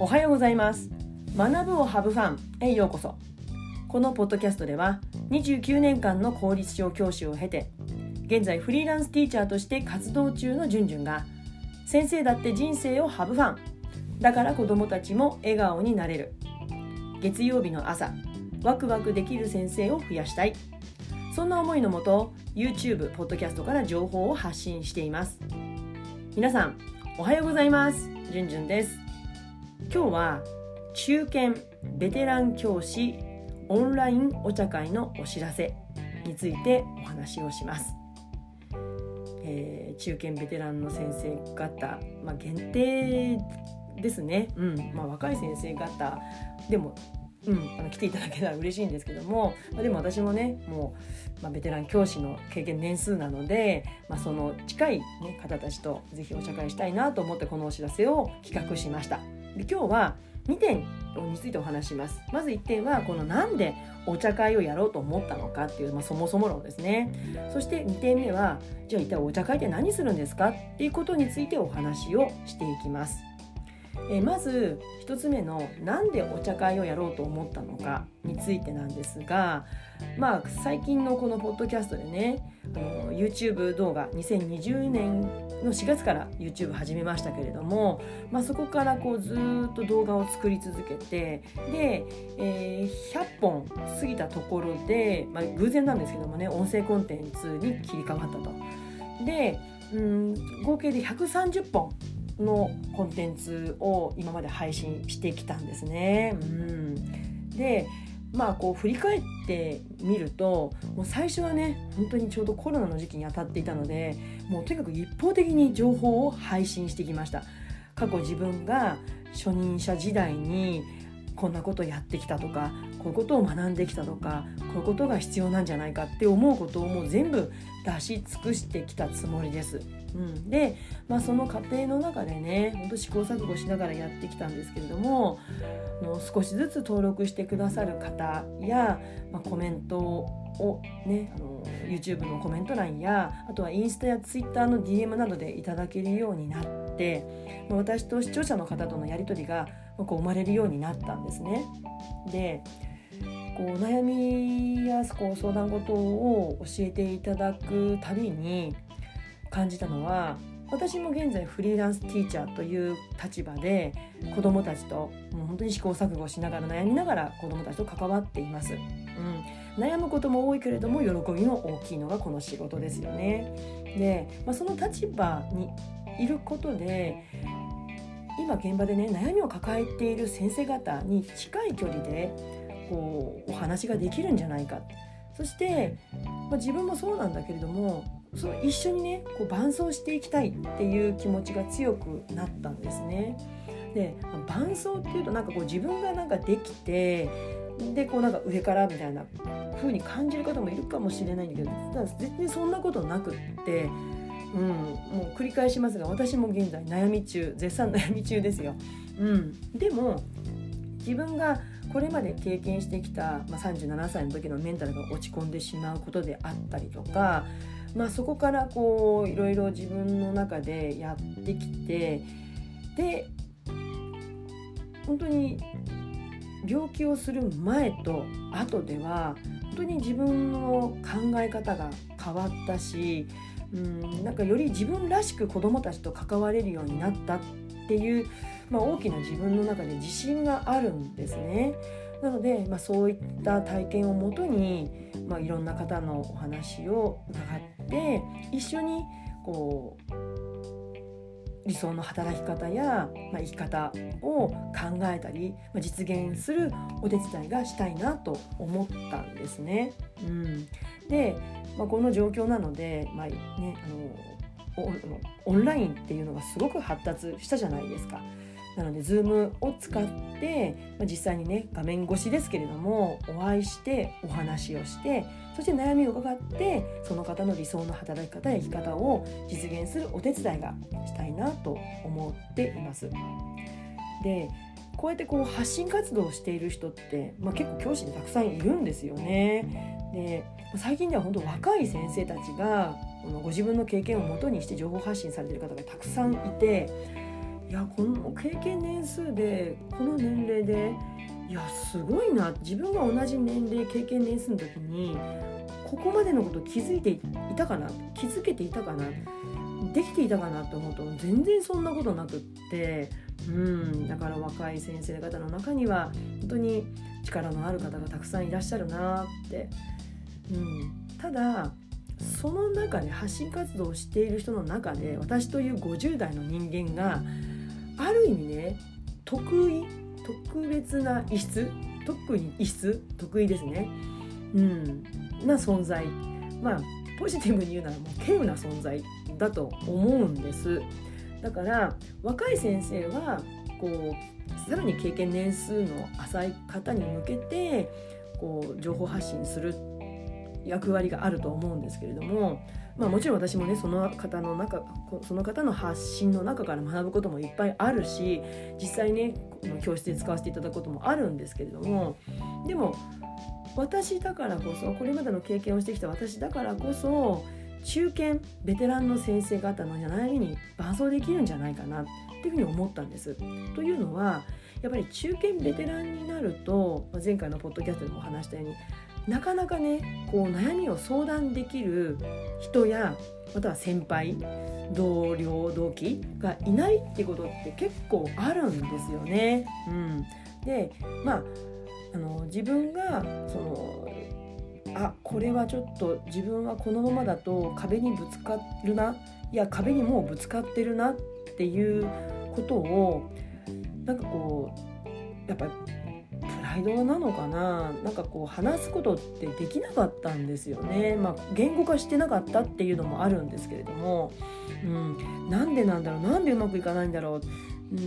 おはようございます。学ぶをハブファンへようこそ。このポッドキャストでは29年間の公立小教師を経て、現在フリーランスティーチャーとして活動中のじゅんじゅんが、先生だって人生をハブファンだから子どもたちも笑顔になれる、月曜日の朝ワクワクできる先生を増やしたい、そんな思いのもと YouTube、ポッドキャストから情報を発信しています。皆さんおはようございます。じゅんじゅんです。今日は中堅ベテラン教師オンラインお茶会のお知らせについてお話をします。中堅ベテランの先生方、限定ですね、若い先生方でも、来ていただけたら嬉しいんですけども、でも私もねもう、ベテラン教師の経験年数なので、その近い、方たちとぜひお茶会したいなと思って、このお知らせを企画しました。で、今日は2点についてお話します。まず1点はこのなんでお茶会をやろうと思ったのかっていう、そもそも論ですね。そして2点目はじゃあ一体お茶会って何するんですかっていうことについてお話をしていきます。まず1つ目のなんでお茶会をやろうと思ったのかについてなんですが、最近のこのポッドキャストでね、YouTube 動画2020年の4月から YouTube 始めましたけれども、そこからこうずっと動画を作り続けて、で、100本過ぎたところで、偶然なんですけどもね、音声コンテンツに切り替わったと。で、合計で130本のコンテンツを今まで配信してきたんですね。で、こう振り返ってみると、もう最初はね本当にちょうどコロナの時期に当たっていたので、もうとにかく一方的に情報を配信してきました。過去自分が初任者時代にこんなことをやってきたとか、こういうことを学んできたとか、こういうことが必要なんじゃないかって思うことをもう全部出し尽くしてきたつもりです。で、その過程の中でね本当試行錯誤しながらやってきたんですけれども、少しずつ登録してくださる方や、コメントをね、YouTube のコメント欄や、あとはインスタや Twitter の DM などでいただけるようになって、私と視聴者の方とのやり取りがこう生まれるようになったんですね。で、こう悩みやこう相談事を教えていただくたびに感じたのは、私も現在フリーランスティーチャーという立場で子どもたちと本当に試行錯誤しながら悩みながら子どもたちと関わっています。悩むことも多いけれども喜びの大きいのがこの仕事ですよね。で、その立場にいることで、今現場でね悩みを抱えている先生方に近い距離でこうお話ができるんじゃないか。そして、自分もそうなんだけれども、その一緒にねこう伴走していきたいっていう気持ちが強くなったんですね。で、伴走っていうとなんかこう自分がなんかできて、でこうなんか上からみたいな風に感じる方もいるかもしれないんだけど、全然そんなことなくって、もう繰り返しますが、私も現在悩み中、絶賛悩み中ですよ。でも自分がこれまで経験してきた、37歳の時のメンタルが落ち込んでしまうことであったりとか、そこからこういろいろ自分の中でやってきて、で本当に病気をする前と後では本当に自分の考え方が変わったし、なんかより自分らしく子どもたちと関われるようになったっていう、大きな自分の中で自信があるんですね。なので、そういった体験をもとに、いろんな方のお話を伺って一緒にこう理想の働き方や、生き方を考えたり、実現するお手伝いがしたいなと思ったんですね。で、この状況なので、オンラインっていうのがすごく発達したじゃないですか。なので Zoom を使って、実際にね画面越しですけれどもお会いしてお話をして、そして悩みを伺って、その方の理想の働き方や生き方を実現するお手伝いがしたいなと思っています。で、こうやってこう発信活動をしている人って、結構教師でたくさんいるんですよね。で、最近では本当若い先生たちがご自分の経験をもとにして情報発信されている方がたくさんいて、いや、この経験年数でこの年齢でいやすごいな、自分が同じ年齢経験年数の時にここまでのこと気づいていたかな、気づけていたかな、できていたかなと思うと全然そんなことなくって、だから若い先生方の中には本当に力のある方がたくさんいらっしゃるなって、ただその中で発信活動をしている人の中で私という50代の人間がある意味ね、特異ですね、な存在、ポジティブに言うならもう稀有な存在だと思うんです。だから若い先生はこうさらに経験年数の浅い方に向けてこう情報発信する役割があると思うんですけれども、もちろん私もねその方の発信の中から学ぶこともいっぱいあるし、実際ね教室で使わせていただくこともあるんですけれども、でも私だからこそ、これまでの経験をしてきた私だからこそ中堅ベテランの先生方の悩みに伴走できるんじゃないかなっていうふうに思ったんです。というのはやっぱり中堅ベテランになると、前回のポッドキャストでも話したようになかなかねこう悩みを相談できる人や、または先輩同僚同期がいないってことって結構あるんですよね。で自分がこれはちょっと自分はこのままだと壁にぶつかるな、いや壁にもうぶつかってるなっていうことをやっぱりプライドなのかな、話すことってできなかったんですよね。言語化してなかったっていうのもあるんですけれども、なんでなんだろう、なんでうまくいかないんだろうっ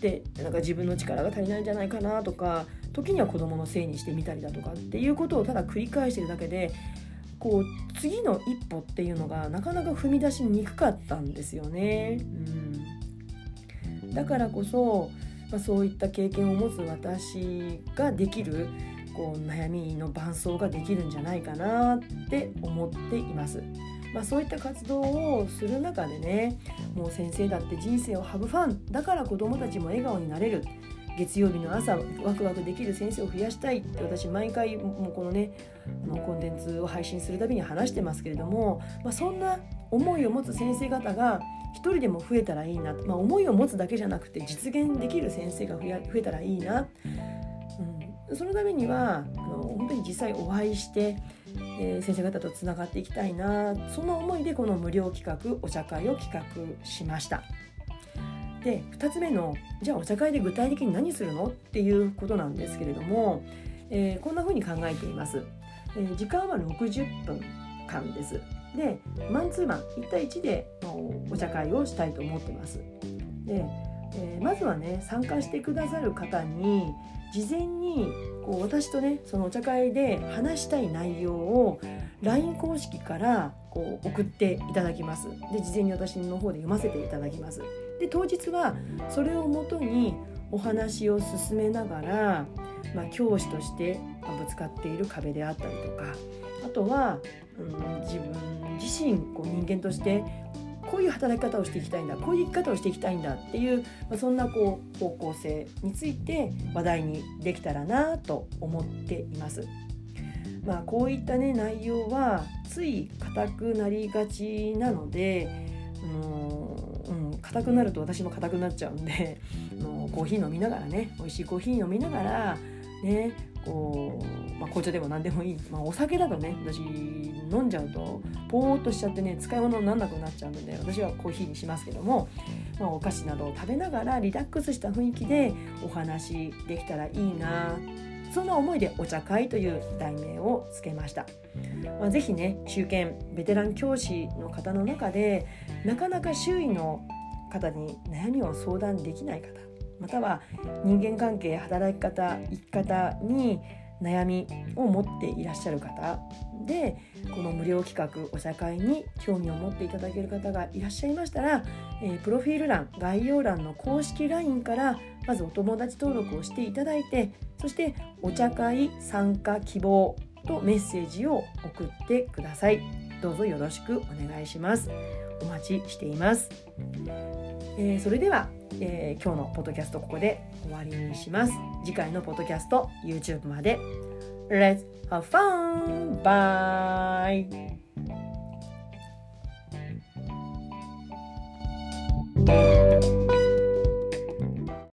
て自分の力が足りないんじゃないかなとか、時には子どものせいにしてみたりだとかっていうことをただ繰り返してるだけで、こう次の一歩っていうのがなかなか踏み出しにくかったんですよね。だからこそ、そういった経験を持つ私ができる悩みの伴走ができるんじゃないかなって思っています。そういった活動をする中でね、もう先生だって人生をハブファンだから子どもたちも笑顔になれる、月曜日の朝ワクワクできる先生を増やしたいって、私毎回もうこのねコンテンツを配信するたびに話してますけれども、そんな思いを持つ先生方が一人でも増えたらいいな、思いを持つだけじゃなくて実現できる先生が増えたらいいな、そのためには本当に実際お会いして、先生方とつながっていきたいな、その思いでこの無料企画お茶会を企画しました。で2つ目のじゃあお茶会で具体的に何するのっていうことなんですけれども、こんな風に考えています。時間は60分間です。でマンツーマン1対1でお茶会をしたいと思ってます。で、まずはね参加してくださる方に事前に私とねそのお茶会で話したい内容を LINE 公式から送っていただきます。で事前に私の方で読ませていただきます。で当日はそれをもとにお話を進めながら、教師としてぶつかっている壁であったりとか、あとは、自分自身人間としてこういう働き方をしていきたいんだ、こういう生き方をしていきたいんだっていう、そんな方向性について話題にできたらなと思っています。こういったね内容はつい硬くなりがちなので、硬くなると私も硬くなっちゃうんで、コーヒー飲みながらね、美味しいコーヒー飲みながらね、紅茶でも何でもいい、お酒だとね私飲んじゃうとポーっとしちゃってね使い物にならなくなっちゃうので、私はコーヒーにしますけども、お菓子などを食べながらリラックスした雰囲気でお話できたらいいな、そんな思いでお茶会という題名をつけました。ぜひね中堅ベテラン教師の方の中でなかなか周囲の方に悩みを相談できない方、または人間関係、働き方、生き方に悩みを持っていらっしゃる方で、この無料企画お茶会に興味を持っていただける方がいらっしゃいましたら、プロフィール欄、概要欄の公式 LINE からまずお友達登録をしていただいて、そしてお茶会参加希望とメッセージを送ってください。どうぞよろしくお願いします。お待ちしています。それでは、今日のポッドキャストここで終わりにします。次回のポッドキャスト YouTube まで Let's have fun! Bye!